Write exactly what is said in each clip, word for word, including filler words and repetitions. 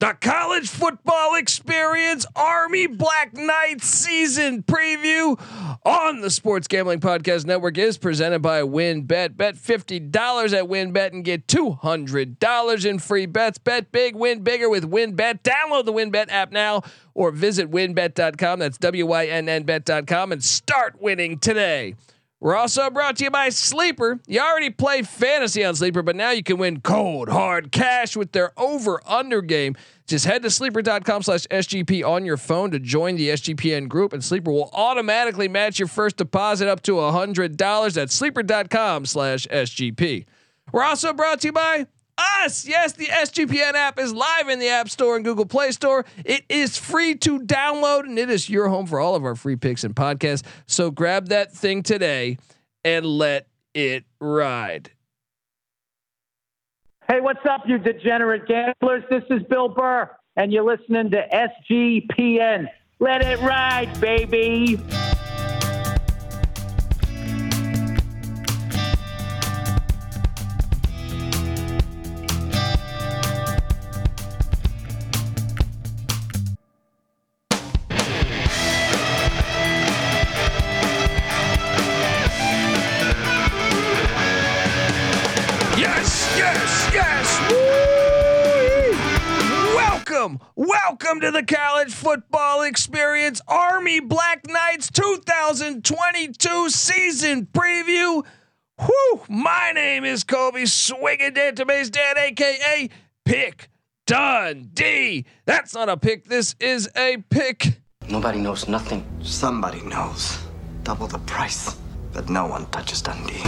The College Football Experience Army Black Knights season preview on the Sports Gambling Podcast Network is presented by WinBet. Bet fifty dollars at WinBet and get two hundred dollars in free bets. Bet big, win bigger with WinBet. Download the WinBet app now or visit winbet dot com. That's W Y N N bet dot com and start winning today. We're also brought to you by Sleeper. You already play fantasy on Sleeper, but now you can win cold, hard cash with their over-under game. Just head to sleeper dot com slash S G P on your phone to join the S G P N group, and Sleeper will automatically match your first deposit up to one hundred dollars at sleeper dot com slash S G P. We're also brought to you by us. Yes, the S G P N app is live in the App Store and Google Play Store. It is free to download, and it is your home for all of our free picks and podcasts. So grab that thing today and let it ride. Hey, what's up, you degenerate gamblers? This is Bill Burr, and you're listening to S G P N. Let it ride, baby. Welcome to the College Football Experience Army Black Knights twenty twenty-two season preview. Whew, my name is Kobe Swingin' Database Dad, a k a. Pick Dundee. That's not a pick. This is a pick. Nobody knows nothing. Somebody knows. Double the price. But no one touches Dundee.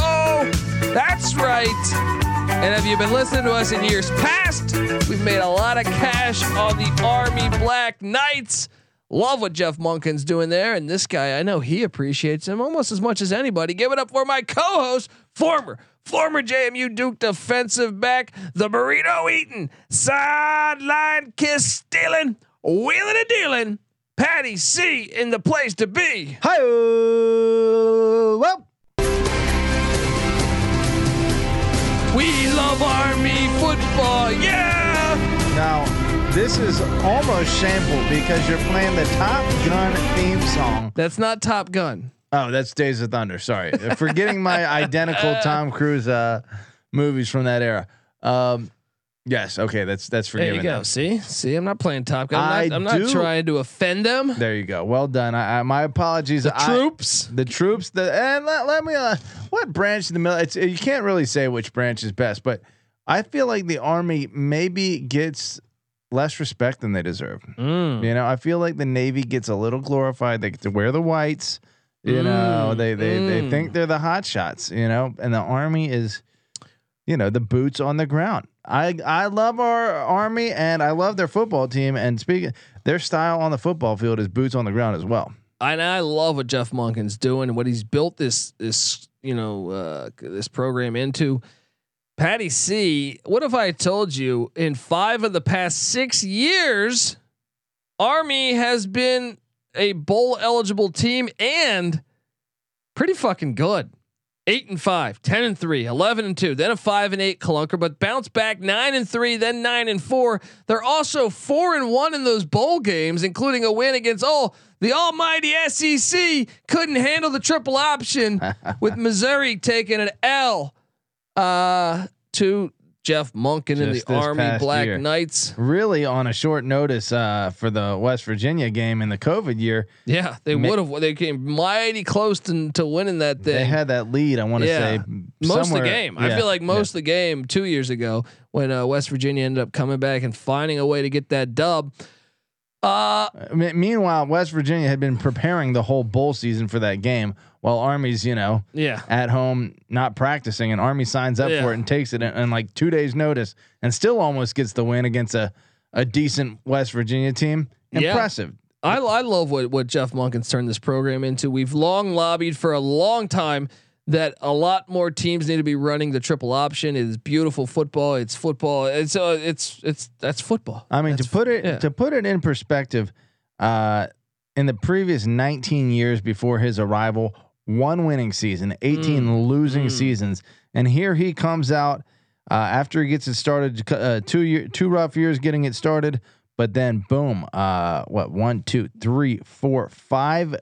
Oh, that's right. And if you've been listening to us in years past, we've made a lot of cash on the Army Black Knights. Love what Jeff Monken's doing there. And this guy, I know he appreciates him almost as much as anybody. Give it up for my co-host, former, former J M U Duke defensive back, the burrito eating, sideline kiss stealing, wheeling and dealing, Patty C in the place to be. Hi-oh. Well. We love Army football, yeah! Now, this is almost shameful because you're playing the Top Gun theme song. That's not Top Gun. Oh, that's Days of Thunder. Sorry. Forgetting my identical Tom Cruise uh, movies from that era. Um, yes, okay, that's that's forgiven. There you go. Though. See? See, I'm not playing Top Gun. I'm, not, I'm not trying to offend them. There you go. Well done. I, I, my apologies. The I, troops. The troops. The and let, let me... Uh, What branch of the military? It's, you can't really say which branch is best, but I feel like the Army maybe gets less respect than they deserve. Mm. You know, I feel like the Navy gets a little glorified. They get to wear the whites. You mm. know, they they mm. they think they're the hot shots. You know, and the Army is, you know, the boots on the ground. I I love our Army and I love their football team. And speaking, their style on the football field is boots on the ground as well. And I love what Jeff Monken's doing and what he's built this this. you know, uh, this program into. Patty C, what if I told you in five of the past six years, Army has been a bowl eligible team and pretty fucking good. Eight and five, ten and three, eleven and two, then a five and eight clunker, but bounce back nine and three, then nine and four. They're also four and one in those bowl games, including a win against all oh, the almighty S E C. Couldn't handle the triple option with Missouri taking an L uh, to Jeff Monken and the Army Black year. Knights. Really on a short notice uh, for the West Virginia game in the COVID year. Yeah, they Ma- would have. They came mighty close to, to winning that thing. They had that lead. I want to yeah. say most of the game. Yeah, I feel like most yeah. of the game two years ago when uh, West Virginia ended up coming back and finding a way to get that dub. Uh, M- meanwhile, West Virginia had been preparing the whole bowl season for that game, while Army's, you know, yeah. at home not practicing, and Army signs up yeah. for it and takes it in, in like two days' notice, and still almost gets the win against a a decent West Virginia team. Impressive. Yeah. I I love what what Jeff Monken's turned this program into. We've long lobbied for a long time that a lot more teams need to be running the triple option. It is beautiful football. It's football. It's uh, it's it's that's football. I mean, that's to put it yeah. to put it in perspective, uh, in the previous nineteen years before his arrival, one winning season, eighteen mm. losing mm. seasons. And here he comes out. Uh, after he gets it started, uh, two year, two rough years getting it started, but then boom, uh, what one, two, three, four, five,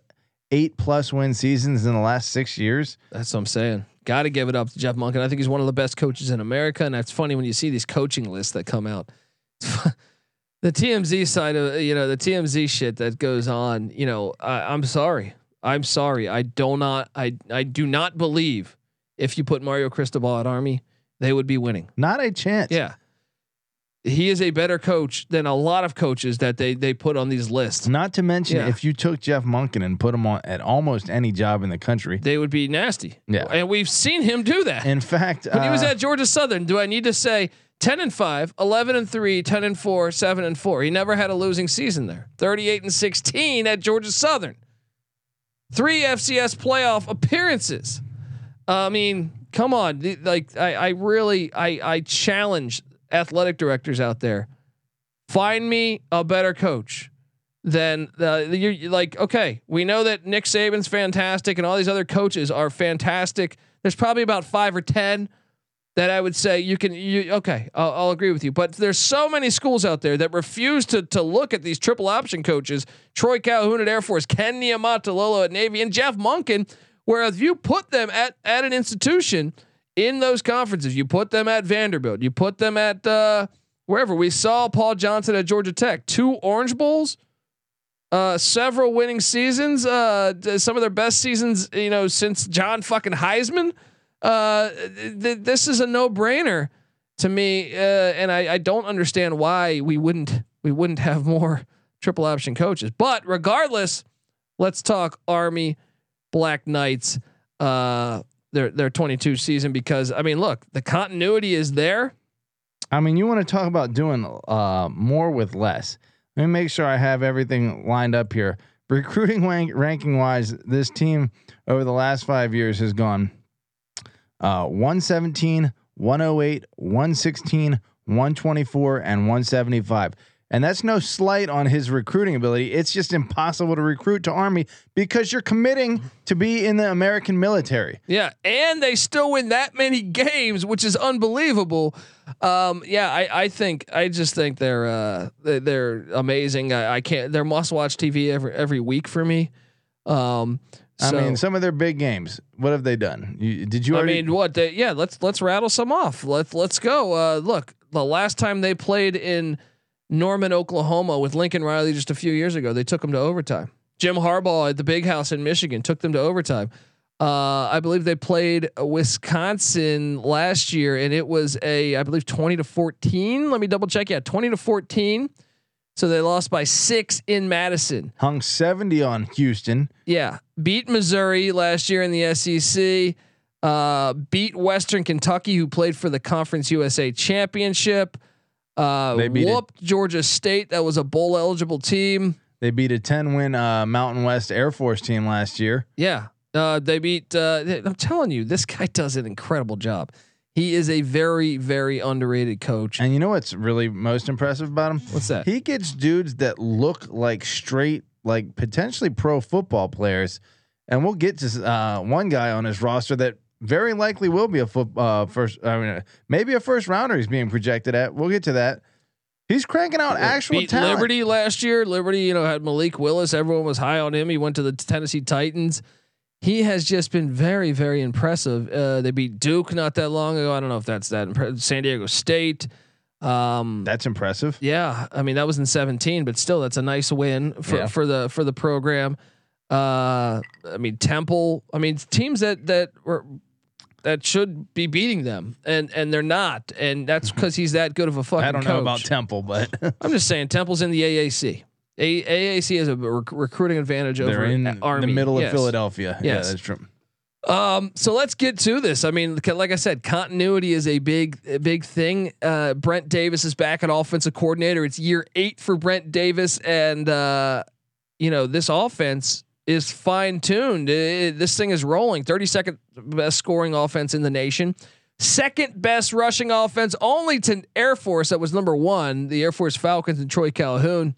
eight plus win seasons in the last six years. That's what I'm saying. Got to give it up to Jeff Monken. I think he's one of the best coaches in America, and that's funny when you see these coaching lists that come out. The T M Z side of, you know, the T M Z shit that goes on. You know, I, I'm sorry, I'm sorry. I do not, I I do not believe if you put Mario Cristobal at Army, they would be winning. Not a chance. Yeah, he is a better coach than a lot of coaches that they they put on these lists. Not to mention, yeah. if you took Jeff Monken and put him on at almost any job in the country, they would be nasty. Yeah, and we've seen him do that. In fact, when uh, he was at Georgia Southern, do I need to say ten and five, eleven and three, ten and four, seven and four? He never had a losing season there. thirty-eight and sixteen at Georgia Southern. Three F C S playoff appearances. I mean, come on, like I, I really, I, I challenge athletic directors out there. Find me a better coach than the, the you like. Okay, we know that Nick Saban's fantastic, and all these other coaches are fantastic. There's probably about five or ten that I would say you can. You, okay, I'll, I'll agree with you. But there's so many schools out there that refuse to to look at these triple option coaches: Troy Calhoun at Air Force, Ken Niumatalolo at Navy, and Jeff Monken. Whereas you put them at, at an institution in those conferences, you put them at Vanderbilt, you put them at uh, wherever. We saw Paul Johnson at Georgia Tech, two Orange Bowls, uh, several winning seasons, uh, some of their best seasons, you know, since John fucking Heisman. Uh, th- this is a no brainer to me, uh, and I, I don't understand why we wouldn't we wouldn't have more triple option coaches. But regardless, let's talk Army Black Knights, uh, their their twenty-two season, because I mean, look, the continuity is there. I mean, you want to talk about doing uh, more with less. Let me make sure I have everything lined up here. Recruiting rank, ranking wise, this team over the last five years has gone uh, one seventeen, one oh eight, one sixteen, one twenty-four, and one seventy-five. And that's no slight on his recruiting ability. It's just impossible to recruit to Army because you're committing to be in the American military. Yeah, and they still win that many games, which is unbelievable. Um, yeah, I, I think I just think they're uh, they're amazing. I, I can't. They're must-watch T V every every week for me. Um, so. I mean, some of their big games. What have they done? You, did you? Already- I mean, what? They, yeah, let's let's rattle some off. Let's let's go. Uh, look, the last time they played in Norman, Oklahoma, with Lincoln Riley just a few years ago, they took them to overtime. Jim Harbaugh at the Big House in Michigan took them to overtime. Uh, I believe they played Wisconsin last year, and it was a, I believe, twenty to fourteen. Let me double check. Yeah, twenty to fourteen. So they lost by six in Madison. Hung seventy on Houston. Yeah, beat Missouri last year in the S E C. Uh, beat Western Kentucky, who played for the Conference U S A Championship. Uh, they whooped Georgia State. That was a bowl eligible team. They beat a ten win uh, Mountain West Air Force team last year. Yeah, uh, they beat. Uh, they, I'm telling you, this guy does an incredible job. He is a very, very underrated coach. And you know what's really most impressive about him? What's that? He gets dudes that look like straight, like potentially pro football players. And we'll get to uh, one guy on his roster that very likely will be a foot, uh, first. I mean, maybe a first rounder he's being projected at. We'll get to that. He's cranking out actual beat talent. Liberty last year. Liberty, you know, had Malik Willis. Everyone was high on him. He went to the Tennessee Titans. He has just been very, very impressive. Uh, they beat Duke not that long ago. I don't know if that's that impressive. San Diego State. Um, that's impressive. Yeah, I mean that was in seventeen, but still, that's a nice win for yeah. for the for the program. Uh, I mean Temple. I mean teams that that were. That should be beating them, and and they're not, and that's because he's that good of a fucking coach. I don't know coach. about Temple, but I'm just saying Temple's in the A A C. A- AAC has a rec- recruiting advantage they're over in Army. The middle yes. of Philadelphia. Yes. Yeah, that's true. Um, so let's get to this. I mean, like I said, continuity is a big, a big thing. Uh, Brent Davis is back at offensive coordinator. It's year eight for Brent Davis, and uh, you know this offense is fine tuned. This thing is rolling. thirty-second best scoring offense in the nation. Second best rushing offense only to Air Force. That was number one, the Air Force Falcons and Troy Calhoun.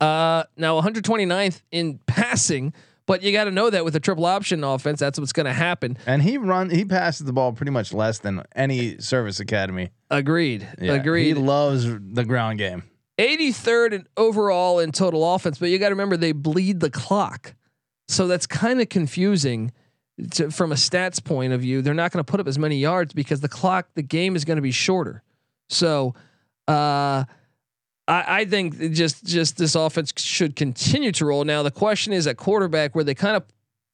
Uh, now one hundred twenty-ninth in passing, But you got to know that with a triple option offense, that's what's going to happen. And he run he passes the ball pretty much less than any service academy. Agreed. Yeah, agreed. He loves the ground game. eighty-third and overall in total offense, but you got to remember they bleed the clock. So that's kind of confusing to, from a stats point of view. They're not going to put up as many yards because the clock, the game is going to be shorter. So uh, I, I think just, just this offense should continue to roll. Now the question is at quarterback where they kind of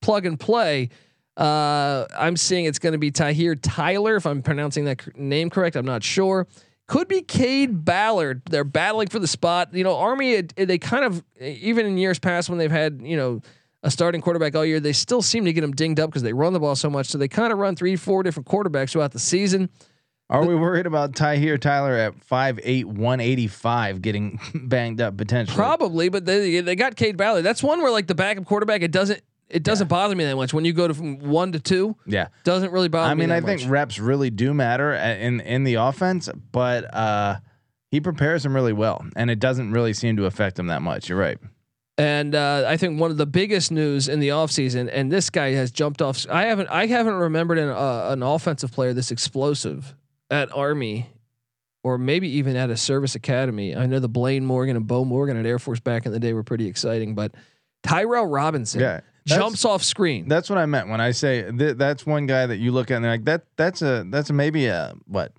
plug and play. Uh, I'm seeing it's going to be Tyhier Tyler. If I'm pronouncing that name correct, I'm not sure. Could be Cade Ballard. They're battling for the spot. You know, Army, they kind of, even in years past when they've had, you know, a starting quarterback all year, they still seem to get them dinged up because they run the ball so much. So they kind of run three, four different quarterbacks throughout the season. Are the, we worried about Tyhier Tyler at five eight, one eighty-five getting banged up potentially? Probably, but they they got Cade Ballard. That's one where like the backup quarterback, it doesn't It doesn't yeah. bother me that much when you go to from one to two. Yeah, doesn't really bother. I mean, me that I much. think reps really do matter in in the offense, but uh, he prepares them really well, and it doesn't really seem to affect him that much. You're right. And uh, I think one of the biggest news in the offseason, and this guy has jumped off. I haven't I haven't remembered an uh, an offensive player this explosive at Army, or maybe even at a service academy. I know the Blaine Morgan and Bo Morgan at Air Force back in the day were pretty exciting, but Tyrell Robinson. Yeah. That's, jumps off screen. That's what I meant when I say th- that's one guy that you look at and they're like that. That's a that's a maybe a what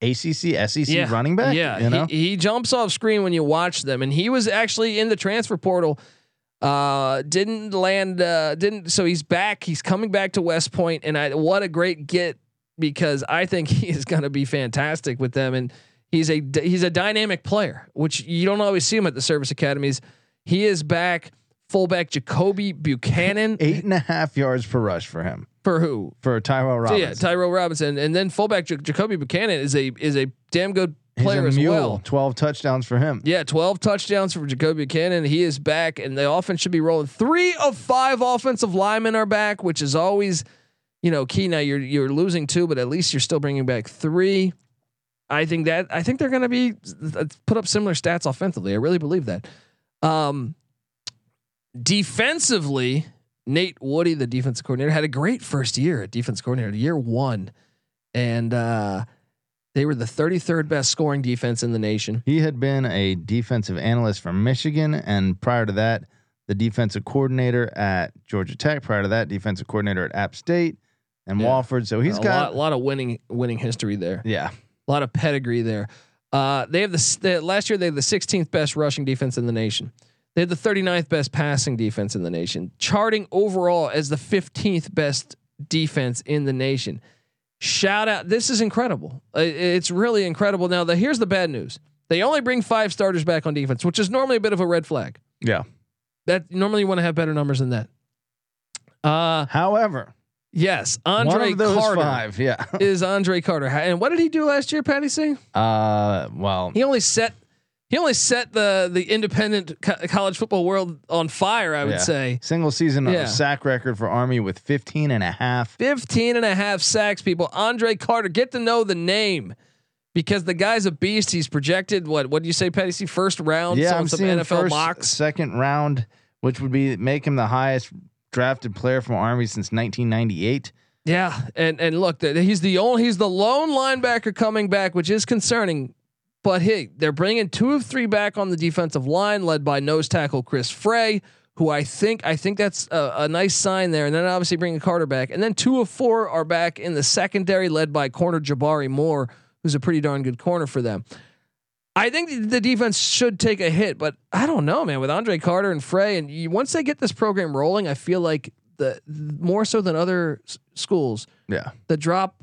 A C C S E C yeah. running back. Yeah, you know? he, he jumps off screen when you watch them, and he was actually in the transfer portal. Uh, didn't land. Uh, didn't so he's back. He's coming back to West Point, and I what a great get because I think he is going to be fantastic with them, and he's a he's a dynamic player, which you don't always see him at the service academies. He is back. Fullback Jakobi Buchanan, eight and a half yards per rush for him. For who? For Tyrell Robinson. So yeah, Tyrell Robinson, and then fullback J- Jakobi Buchanan is a is a damn good player as mule. well. Twelve touchdowns for him. Yeah, twelve touchdowns for Jakobi Buchanan. He is back, and the offense should be rolling. Three of five offensive linemen are back, which is always, you know, key. Now you're you're losing two, but at least you're still bringing back three. I think that I think they're going to be put up similar stats offensively. I really believe that. Um, Defensively, Nate Woody, the defensive coordinator, had a great first year at defense coordinator, year one, and uh, they were the thirty-third best scoring defense in the nation. He had been a defensive analyst from Michigan, and prior to that, the defensive coordinator at Georgia Tech. Prior to that, defensive coordinator at App State and yeah. Wofford. So he's a got lot, a lot of winning, winning history there. Yeah, a lot of pedigree there. Uh, they have the, the last year they had the sixteenth best rushing defense in the nation. They had the thirty-ninth best passing defense in the nation, charting overall as the fifteenth best defense in the nation. Shout out. This is incredible. It's really incredible. Now the, here's the bad news. They only bring five starters back on defense, which is normally a bit of a red flag. Yeah. That normally you want to have better numbers than that. Uh, However, yes. Andre Carter five, yeah. is Andre Carter. And what did he do last year? Patty C? Uh, well, he only set, He only set the the independent co- college football world on fire, I would yeah. say. Single season yeah. sack record for Army with fifteen and a half. fifteen and a half sacks, people. Andre Carter, get to know the name because the guy's a beast. He's projected, what What do you say, Patty C? First round? Yeah, some, I'm some seeing N F L first, mocks. Second round, which would be make him the highest drafted player from Army since nineteen ninety-eight. Yeah, and and look, the, he's the only, he's the lone linebacker coming back, which is concerning. But hey, they're bringing two of three back on the defensive line, led by nose tackle Chris Frey, who I think I think that's a, a nice sign there. And then obviously bringing Carter back, and then two of four are back in the secondary, led by corner Jabari Moore, who's a pretty darn good corner for them. I think the defense should take a hit, but I don't know, man. With Andre Carter and Frey, and you, once they get this program rolling, I feel like the more so than other s- schools, yeah, the drop.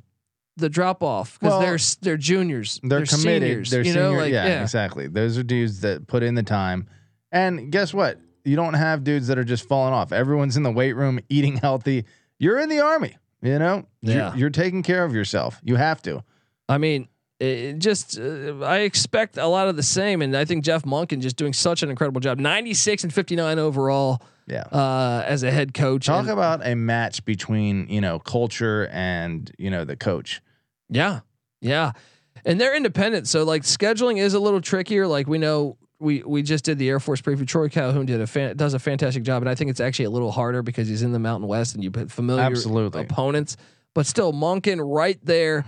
the drop off because well, they're they're juniors, they're, they're committed, seniors, they're you know, senior, like, yeah, yeah, exactly. Those are dudes that put in the time, and guess what? You don't have dudes that are just falling off. Everyone's in the weight room, eating healthy. You're in the Army, you know. Yeah, you're, you're taking care of yourself. You have to. I mean, it just uh, I expect a lot of the same, and I think Jeff Monken just doing such an incredible job. ninety-six and fifty-nine overall. Yeah, uh, as a head coach. Talk and, about a match between you know culture and you know the coach. Yeah. Yeah. And they're independent. So like scheduling is a little trickier. Like we know we we just did the Air Force preview. Troy Calhoun did a fan, does a fantastic job, and I think it's actually a little harder because he's in the Mountain West and you put familiar Absolutely. opponents. But still, Monken right there.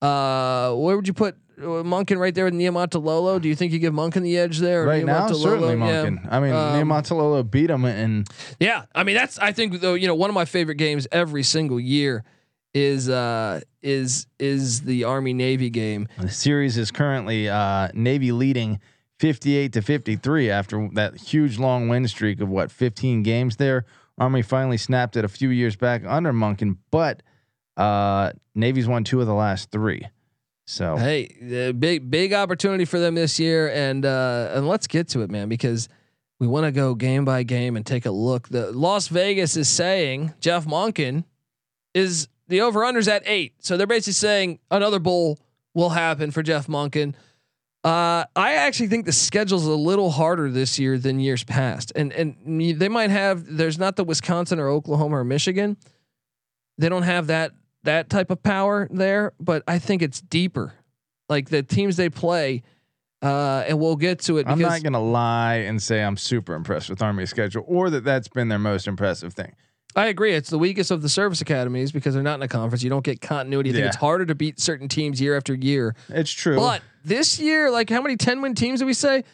Uh, where would you put Monken right there with Niumatalolo? Do you think you give Monken the edge there? Or right now, certainly Monken. Yeah. I mean, um, Niumatalolo beat him, and yeah, I mean that's I think though you know one of my favorite games every single year is uh is is the Army Navy game. The series is currently uh, Navy leading fifty-eight to fifty-three after that huge long win streak of what fifteen games there. Army finally snapped it a few years back under Monken, but uh, Navy's won two of the last three. So hey, uh, big big opportunity for them this year, and uh, and let's get to it, man, because we want to go game by game and take a look. The Las Vegas is saying Jeff Monken is the over-under's at eight, so they're basically saying another bowl will happen for Jeff Monken. Uh, I actually think the schedule's a little harder this year than years past, and and they might have. There's not the Wisconsin or Oklahoma or Michigan. They don't have that. that type of power there, but I think it's deeper. Like the teams they play, uh, and we'll get to it. I'm not going to lie and say I'm super impressed with Army's schedule or that that's been their most impressive thing. I agree. It's the weakest of the service academies because they're not in a conference. You don't get continuity. I think yeah. it's harder to beat certain teams year after year. It's true. But this year, like how many ten win teams do we say?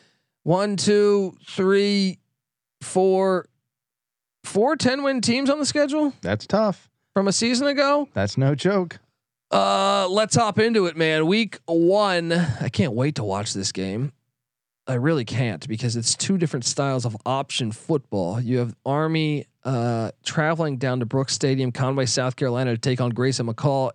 One, two, three, four, four ten win teams on the schedule. That's tough. From a season ago, that's no joke. Uh, let's hop into it, man. Week one. I can't wait to watch this game. I really can't because it's two different styles of option football. You have Army uh, traveling down to Brooks Stadium, Conway, South Carolina, to take on Grayson McCall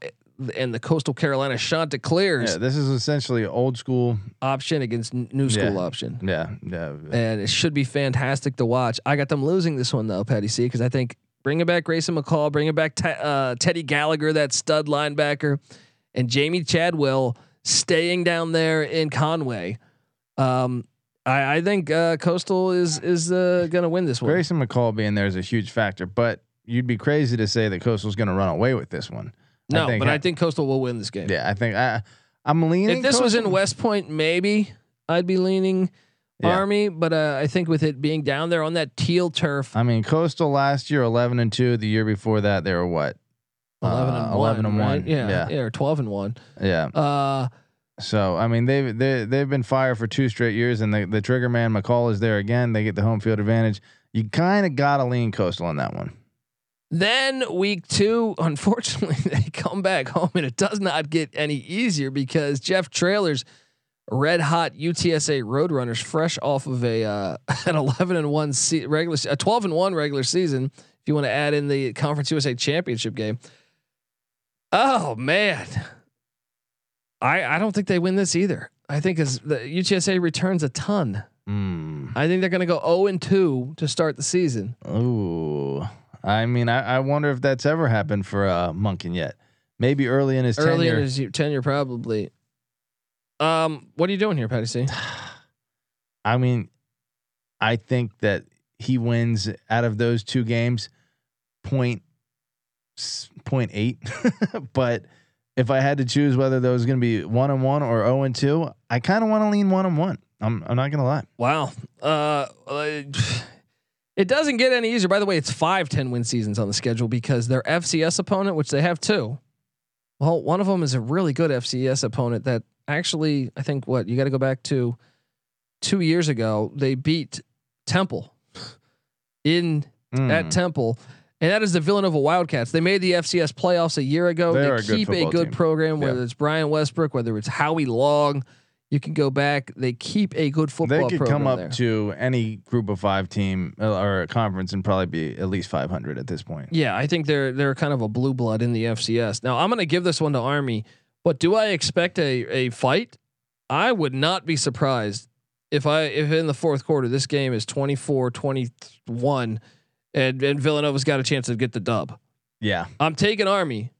and the Coastal Carolina Chanticleers. Yeah, this is essentially old school option against n- new school yeah. option. Yeah, yeah, and it should be fantastic to watch. I got them losing this one though, Patty C, because I think. Bringing back Grayson McCall, bringing back te- uh, Teddy Gallagher, that stud linebacker, and Jamie Chadwell staying down there in Conway. Um, I, I think uh, Coastal is is uh, going to win this one. Grayson McCall being there is a huge factor, but you'd be crazy to say that Coastal's going to run away with this one. No, I think, but I, I think Coastal will win this game. Yeah, I think I, I'm leaning. If this Coastal was in West Point, maybe I'd be leaning Yeah. Army, but uh, I think with it being down there on that teal turf. I mean, Coastal last year eleven and two. The year before that, they were what eleven and uh, one. eleven and right? one. Yeah, yeah, yeah, or twelve and one. Yeah. Uh, so I mean, they've they they've been fire for two straight years, and the the trigger man McCall is there again. They get the home field advantage. You kind of gotta lean Coastal on that one. Then week two, unfortunately, they come back home, and it does not get any easier because Jeff Trailers. Red hot U T S A Roadrunners, fresh off of a uh, an eleven and one se- regular, a twelve and one regular season. If you want to add in the Conference U S A Championship game, oh man, I I don't think they win this either. I think as the U T S A returns a ton, mm. I think they're going to go zero and two to start the season. Oh, I mean, I, I wonder if that's ever happened for uh, Monken yet. Maybe early in his early tenure. in his tenure, probably. Um, what are you doing here, Patty C? I mean, I think that he wins out of those two games, point point eight. But if I had to choose whether there was going to be one and one or zero and two, I kind of want to lean one and one. I'm I'm not gonna lie. Wow. Uh, it doesn't get any easier. By the way, it's five ten win seasons on the schedule because their F C S opponent, which they have two. Well, one of them is a really good F C S opponent that. Actually, I think what you got to go back to two years ago, they beat Temple in mm. at Temple. And that is the Villanova Wildcats. They made the F C S playoffs a year ago. They, they keep a good, a good program, whether yeah. it's Brian Westbrook, whether it's Howie Long, you can go back. They keep a good football program. They could program come up there. To any group of five team or a conference and probably be at least five hundred at this point. Yeah. I think they're, they're kind of a blue blood in the F C S. Now I'm going to give this one to Army. But do I expect a, a fight? I would not be surprised if I if in the fourth quarter this game is twenty-four twenty-one and and Villanova's got a chance to get the dub. Yeah. I'm taking Army,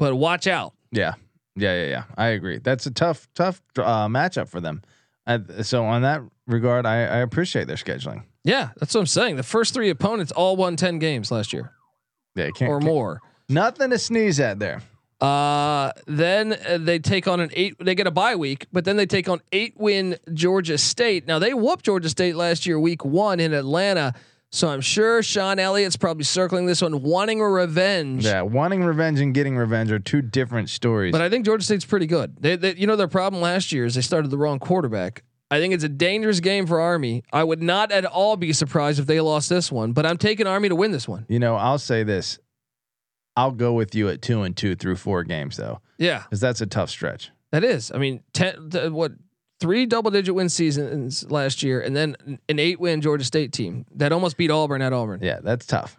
but watch out. Yeah. Yeah, yeah, yeah. I agree. That's a tough tough uh, matchup for them. I, so on that regard, I, I appreciate their scheduling. Yeah, that's what I'm saying. The first three opponents all won ten games last year. Yeah, can't, or can't, more. Nothing to sneeze at there. Uh, then they take on an eight, they get a bye week, but then they take on eight win Georgia State. Now they whooped Georgia State last year, week one in Atlanta. So I'm sure Sean Elliott's probably circling this one, wanting a revenge. Yeah, wanting revenge and getting revenge are two different stories. But I think Georgia State's pretty good. They, they, you know, their problem last year is they started the wrong quarterback. I think it's a dangerous game for Army. I would not at all be surprised if they lost this one, but I'm taking Army to win this one. You know, I'll say this. I'll go with you at two and two through four games though. Yeah, because that's a tough stretch. That is. I mean, ten, th- what? Three double-digit win seasons last year, and then an eight-win Georgia State team that almost beat Auburn at Auburn. Yeah, that's tough.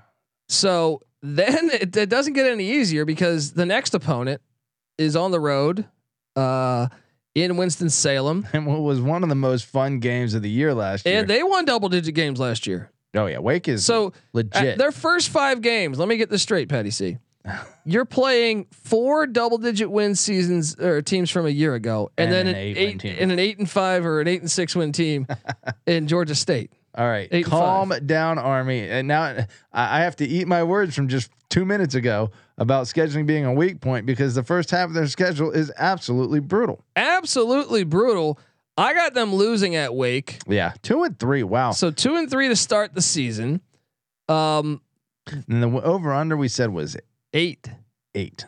So then it, it doesn't get any easier because the next opponent is on the road uh, in Winston-Salem, and what was one of the most fun games of the year last year. And they won double-digit games last year. Oh yeah, Wake is so legit. Their first five games. Let me get this straight, Patty C. You're playing four double-digit win seasons or teams from a year ago, and, and then an eight, eight and an eight and five or an eight and six win team in Georgia State. All right, eight calm down, Army. And now I have to eat my words from just two minutes ago about scheduling being a weak point because the first half of their schedule is absolutely brutal. Absolutely brutal. I got them losing at Wake. Yeah, two and three. Wow. So two and three to start the season. Um, and the over under we said was Eight, eight,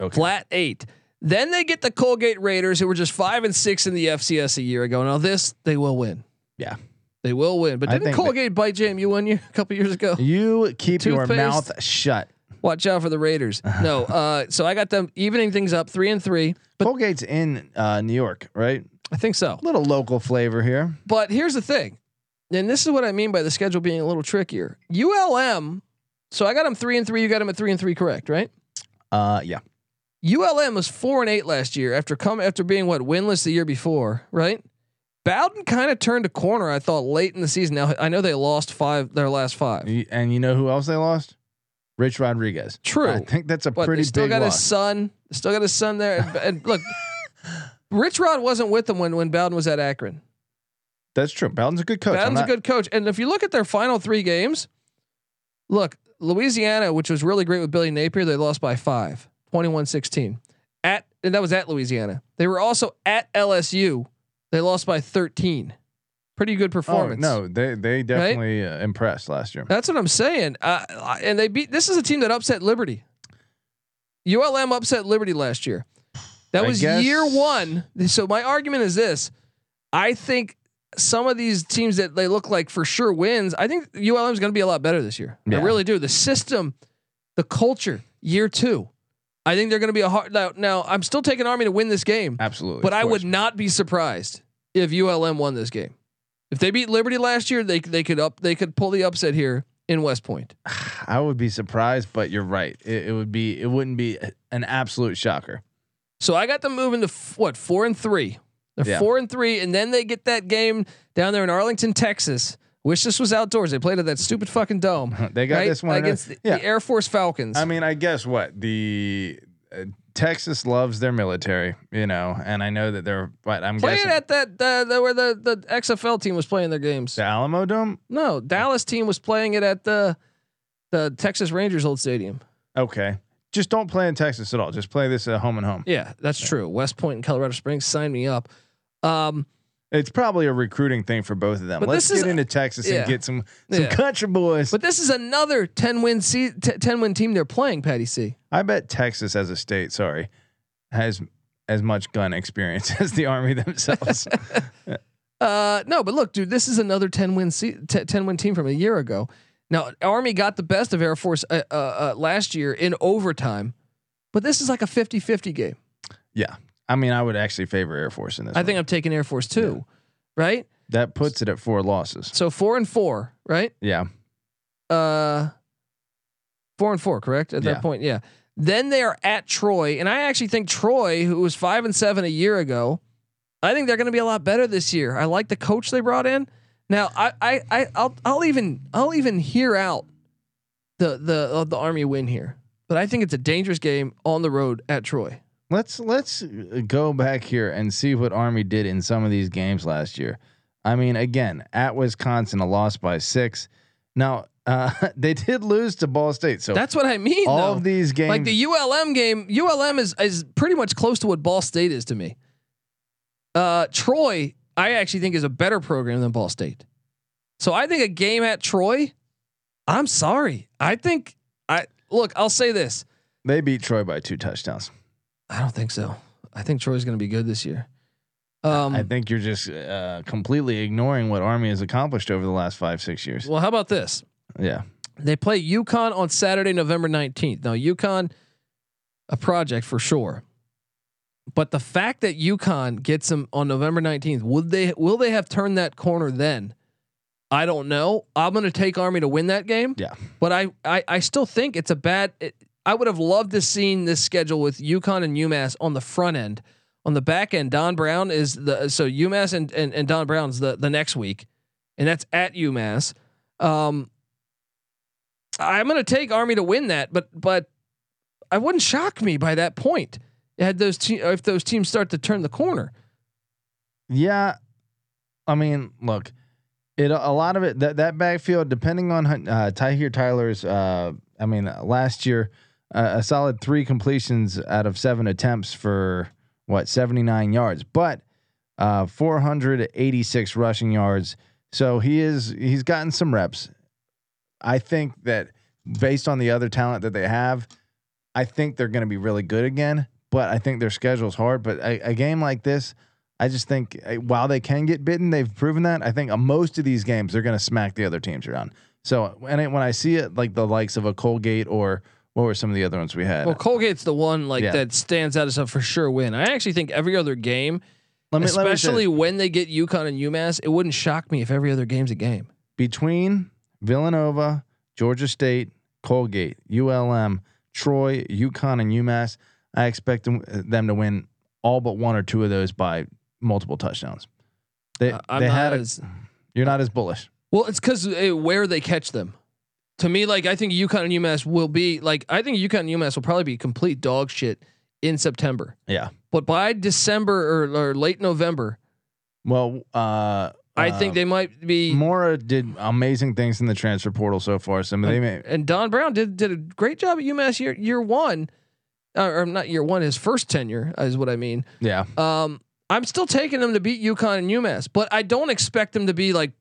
okay. Flat eight. Then they get the Colgate Raiders, who were just five and six in the F C S a year ago. Now this, they will win. Yeah, they will win. But didn't Colgate bite J M U one year a couple years ago? You keep your mouth shut. Watch out for the Raiders. No, uh, so I got them evening things up, three and three. But Colgate's in uh, New York, right? I think so. Little local flavor here. But here's the thing, and this is what I mean by the schedule being a little trickier. U L M. So I got him three and three. You got him at three and three, correct? Right? Uh, yeah. U L M was four and eight last year after come after being what winless the year before, right? Bowden kind of turned a corner, I thought, late in the season. Now I know they lost five their last five, and you know who else they lost? Rich Rodriguez. True. I think that's a but pretty. They still big got loss. His son. Still got his son there, and, and look, Rich Rod wasn't with them when when Bowden was at Akron. That's true. Bowden's a good coach. Bowden's not- a good coach, and if you look at their final three games, look. Louisiana, which was really great with Billy Napier, they lost by five, twenty-one sixteen at, and that was at Louisiana. They were also at L S U. They lost by thirteen. Pretty good performance. Oh, no, they, they definitely right? uh, impressed last year. That's what I'm saying. Uh, and they beat, this is a team that upset Liberty. U L M upset Liberty last year. That was year one. So my argument is this. I think some of these teams that they look like for sure wins. I think U L M is going to be a lot better this year. Yeah. I really do. The system, the culture, year two. I think they're going to be a hard. Now, now I'm still taking Army to win this game. Absolutely, but I would not be surprised if U L M won this game. If they beat Liberty last year, they they could up they could pull the upset here in West Point. I would be surprised, but you're right. It, it would be it wouldn't be an absolute shocker. So I got them moving to f- what four and three. They're yeah. four and three, and then they get that game down there in Arlington, Texas. Wish this was outdoors. They played at that stupid fucking dome. They got right? this one against the, yeah. the Air Force Falcons. I mean, I guess what the uh, Texas loves their military, you know, and I know that they're. But I'm playing at that uh, the, where the the X F L team was playing their games. The Alamo Dome. No, Dallas team was playing it at the the Texas Rangers old stadium. Okay. Just don't play in Texas at all. Just play this at home and home. Yeah, that's yeah. true. West Point and Colorado Springs, sign me up. Um, it's probably a recruiting thing for both of them. Let's get into Texas yeah. and get some some yeah. country boys. But this is another ten win se- t- ten win team they're playing, Patty C. I bet Texas as a state, sorry, has as much gun experience as the Army themselves. uh, no, but look, dude, this is another ten win se- t- ten win team from a year ago. Now, Army got the best of Air Force uh, uh, uh, last year in overtime, but this is like a fifty-fifty game. Yeah. I mean, I would actually favor Air Force in this. I one. think I'm taking Air Force too, yeah. right? That puts it at four losses. So four and four, right? Yeah. Uh, four and four, correct? At yeah. that point, yeah. Then they are at Troy, and I actually think Troy, who was five and seven a year ago, I think they're going to be a lot better this year. I like the coach they brought in. Now I I I I'll I'll even I'll even hear out the the uh, the Army win here, but I think it's a dangerous game on the road at Troy. Let's let's go back here and see what Army did in some of these games last year. I mean, again, at Wisconsin, a loss by six. Now Uh, they did lose to Ball State, so that's what I mean. All though. of these games, like the U L M game, U L M is is pretty much close to what Ball State is to me. Uh, Troy, I actually think is a better program than Ball State, so I think a game at Troy. I'm sorry, I think I look. I'll say this: they beat Troy by two touchdowns. I don't think so. I think Troy's going to be good this year. Um, I think you're just uh, completely ignoring what Army has accomplished over the last five, six years. Well, how about this? Yeah, they play UConn on Saturday, November nineteenth. Now UConn, a project for sure, but the fact that UConn gets them on November nineteenth, would they will they have turned that corner then? I don't know. I'm going to take Army to win that game. Yeah, but I I, I still think it's a bad. It, I would have loved to seen this schedule with UConn and UMass on the front end. On the back end, Don Brown is the so UMass and and, and Don Brown's the the next week, and that's at UMass. Um, I'm going to take Army to win that, but but I wouldn't shock me by that point. Had those te- if those teams start to turn the corner. Yeah, I mean, look, it a lot of it that that backfield, depending on uh, Tyhier Tyler's. Uh, I mean, last year, uh, a solid three completions out of seven attempts for what seventy-nine yards, but uh, four hundred eighty-six rushing yards. So he is he's gotten some reps. I think that based on the other talent that they have, I think they're going to be really good again, but I think their schedule's hard. But a, a game like this, I just think uh, while they can get bitten, they've proven that. I think uh, most of these games, they're going to smack the other teams around. So and it, when I see it, like the likes of a Colgate or what were some of the other ones we had? Well, Colgate's the one like yeah. that stands out as a for sure win. I actually think every other game, let me, especially let me when they get UConn and UMass, it wouldn't shock me if every other game's a game. Between Villanova, Georgia State, Colgate, U L M, Troy, UConn, and UMass, I expect them, them to win all but one or two of those by multiple touchdowns. They uh, they had a, as, you're not as bullish. Well, it's because it, where they catch them. To me, like I think UConn and UMass will be like I think UConn and UMass will probably be complete dog shit in September. Yeah, but by December or, or late November, well, uh, I uh, think they might be. Mora did amazing things in the transfer portal so far. Some of they may, and Don Brown did did a great job at UMass year year one, uh, or not year one, his first tenure is what I mean. Yeah, um, I'm still taking them to beat UConn and UMass, but I don't expect them to be like.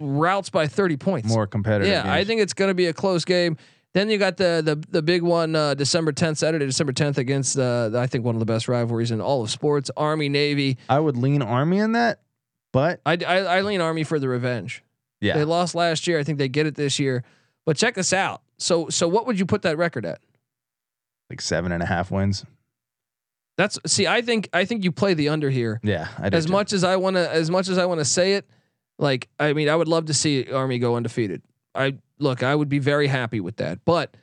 Routes by thirty points. More competitive. Yeah, games. I think it's going to be a close game. Then you got the the the big one, uh, December tenth, Saturday, December tenth against uh, I think one of the best rivalries in all of sports, Army Navy. I would lean Army in that, but I, I I lean Army for the revenge. Yeah, they lost last year. I think they get it this year. But check this out. So so what would you put that record at? Like seven and a half wins. That's see. I think I think you play the under here. Yeah, I do as too. much as I want to. As much as I want to say it. Like, I mean, I would love to see Army go undefeated. I look, I would be very happy with that, but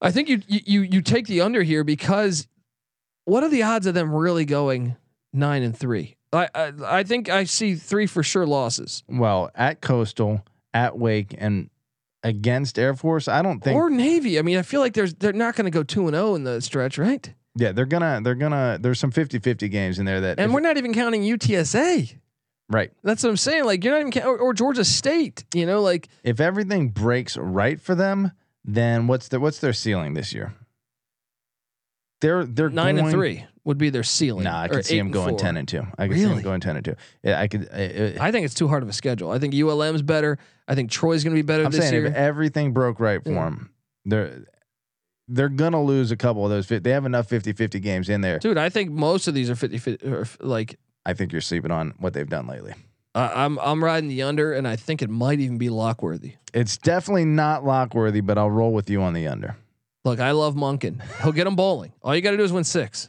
I think you, you, you take the under here because what are the odds of them really going nine and three? I, I, I think I see three for sure losses. Well, at Coastal, at Wake, and against Air Force, I don't think or Navy. I mean, I feel like there's, they're not going to go two and oh in the stretch, right? Yeah. They're gonna, they're gonna, there's some fifty fifty games in there that, and we're not even counting U T S A. Right. That's what I'm saying. Like you're not even or, or Georgia State, you know, like if everything breaks right for them, then what's the, what's their ceiling this year? They're, they're nine going, and three would be their ceiling. Nah, I could see them going four. ten and two. I could really? see them going ten and two. Yeah, I could. Uh, I think it's too hard of a schedule. I think U L M's better. I think Troy's going to be better I'm this saying, year. If everything broke right for yeah. them, they're, they're going to lose a couple of those. They have enough fifty fifty games in there. Dude, I think most of these are fifty fifty or like, I think you're sleeping on what they've done lately. Uh, I'm I'm riding the under, and I think it might even be Lockworthy. It's definitely not Lockworthy, but I'll roll with you on the under. Look, I love Monken. He'll get him bowling. All you got to do is win six.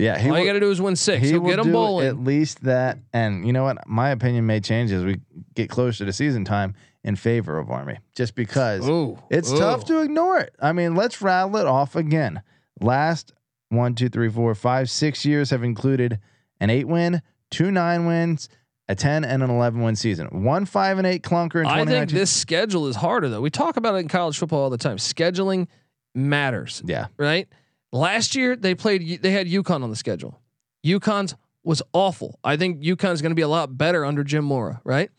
yeah, he all will, you got to do is win six. He He'll get him bowling. At least that, and you know what? My opinion may change as we get closer to season time in favor of Army, just because ooh, it's ooh. tough to ignore it. I mean, let's rattle it off again. Last one, two, three, four, five, six years have included an eight win, two nine wins, a ten and an eleven win season. One five and eight clunker. In I think this schedule is harder though. We talk about it in college football all the time. Scheduling matters. Yeah. Right. Last year they played. They had UConn on the schedule. UConn's was awful. I think UConn's going to be a lot better under Jim Mora. Right.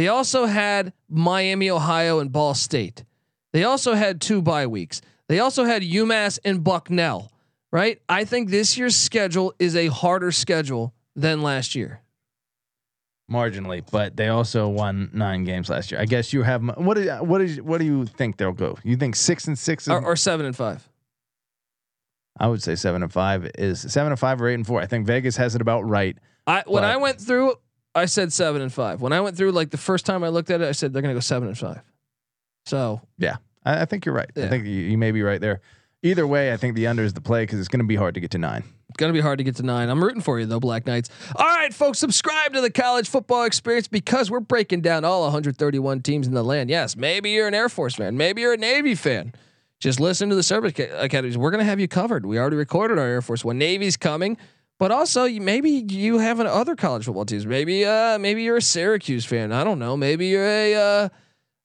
They also had Miami, Ohio, and Ball State. They also had two bye weeks. They also had UMass and Bucknell, right? I think this year's schedule is a harder schedule than last year. Marginally, but they also won nine games last year. I guess you have what is what is what do you think they'll go? You think six and six or, or seven and five? I would say seven and five is seven and five or eight and four. I think Vegas has it about right. I when I went through, I said seven and five. When I went through, like the first time I looked at it, I said they're going to go seven and five. So yeah, I, I think you're right. Yeah. I think you, you may be right there. Either way, I think the under is the play because it's going to be hard to get to nine. It's going to be hard to get to nine. I'm rooting for you, though, Black Knights. All right, folks, subscribe to the College Football Experience because we're breaking down all one hundred thirty-one teams in the land. Yes, maybe you're an Air Force fan. Maybe you're a Navy fan. Just listen to the service ca- academies. We're going to have you covered. We already recorded our Air Force One. Navy's coming. But also, you, maybe you have an other college football teams. Maybe uh, maybe you're a Syracuse fan. I don't know. Maybe you're a... Uh,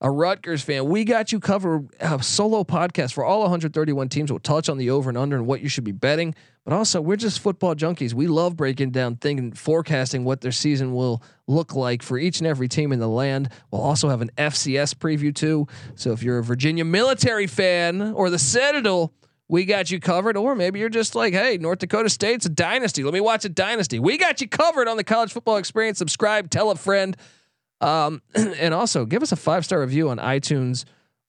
A Rutgers fan, we got you covered. A solo podcast for all one hundred thirty-one teams. We'll touch on the over and under and what you should be betting. But also, we're just football junkies. We love breaking down things and forecasting what their season will look like for each and every team in the land. We'll also have an F C S preview too. So if you're a Virginia military fan or the Citadel, we got you covered. Or maybe you're just like, hey, North Dakota State's a dynasty. Let me watch a dynasty. We got you covered on the College Football Experience. Subscribe, tell a friend. Um, and also give us a five-star review on iTunes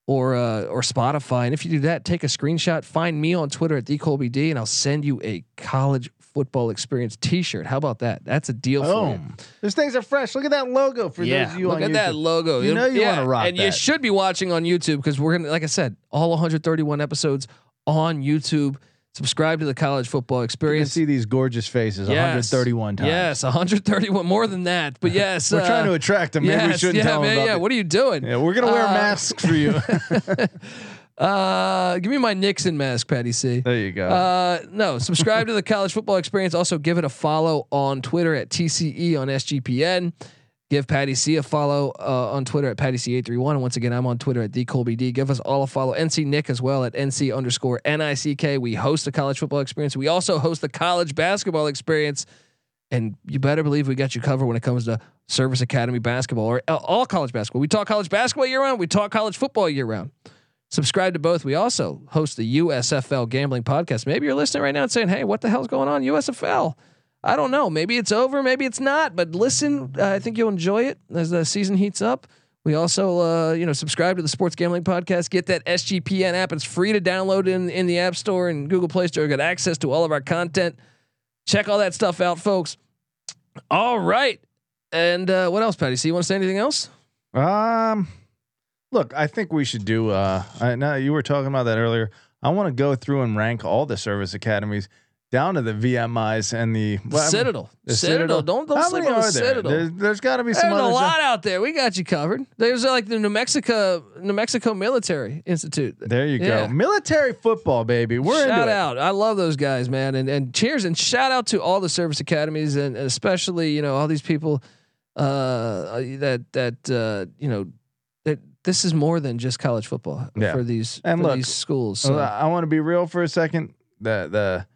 or, uh, or Spotify. And if you do that, take a screenshot, find me on Twitter at the Colby D, and I'll send you a College Football Experience t-shirt. How about that? That's a deal. Oh, for you. Those things are fresh. Look at that logo for yeah, those of you look on at YouTube. That logo. You know, you yeah, want to rock and that. You should be watching on YouTube because we're going to, like I said, all one hundred thirty-one episodes on YouTube. Subscribe to the College Football Experience. You can see these gorgeous faces. Yes. one hundred thirty-one times. Yes. one hundred thirty-one more than that, but yes, we're uh, trying to attract them. Maybe yes, we shouldn't yeah, tell man, them about yeah. It. What are you doing? Yeah. We're going to wear uh, masks for you. uh, give me my Nixon mask, Patty C. There you go. Uh, no, subscribe to the College Football Experience. Also give it a follow on Twitter at T C E on S G P N. Give Patty C a follow uh, on Twitter at Patty C eight three one. And once again, I'm on Twitter at the Colby D. Give us all a follow. N C Nick as well at N C underscore N I C K. We host the College Football Experience. We also host the College Basketball Experience, and you better believe we got you covered when it comes to Service Academy basketball or all college basketball. We talk college basketball year round. We talk college football year round. Subscribe to both. We also host the U S F L gambling podcast. Maybe you're listening right now and saying, "Hey, what the hell's going on, U S F L?" I don't know. Maybe it's over. Maybe it's not. But listen, uh, I think you'll enjoy it as the season heats up. We also, uh, you know, subscribe to the Sports Gambling Podcast. Get that S G P N app. It's free to download in in the App Store and Google Play Store. Get access to all of our content. Check all that stuff out, folks. All right. And uh, what else, Patty? So you want to say anything else? Um, look, I think we should do. Uh, I know you were talking about that earlier. I want to go through and rank all the service academies. Down to the V M Is and the, the well, Citadel. I mean, the Citadel. Citadel. Don't don't How sleep on the Citadel. There? There's, there's got to be some. There's a lot out there. We got you covered. There's like the New Mexico New Mexico Military Institute. There you yeah. go. Military football, baby. We're shout into out. It. I love those guys, man. And and cheers and shout out to all the service academies and, and especially you know all these people uh, that that uh, you know that. This is more than just college football yeah. for these and for look, these schools. So. I want to be real for a second. The the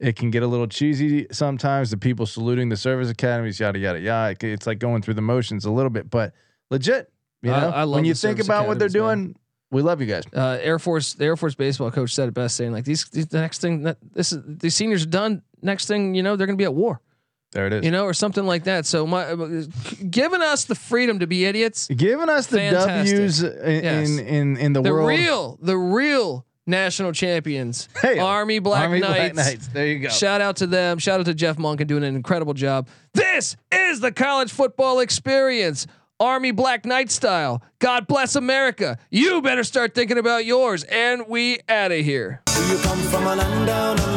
It can get a little cheesy sometimes. The people saluting the service academies, yada yada yada. It's like going through the motions a little bit, but legit. You know, I, I love when you think about what they're doing, man. We love you guys. Uh, Air Force, the Air Force baseball coach said it best, saying like these, these the next thing that this is the seniors are done. Next thing you know, they're going to be at war. There it is. You know, or something like that. So my uh, giving us the freedom to be idiots, giving us the fantastic. W's in, yes. in in in the, the world. The real, the real. National champions, hey, Army Black Army Knights. Black Knights. There you go. Shout out to them. Shout out to Jeff Monken doing an incredible job. This is the College Football Experience, Army Black Knight style. God bless America. You better start thinking about yours. And we out of here. Do you come from a land down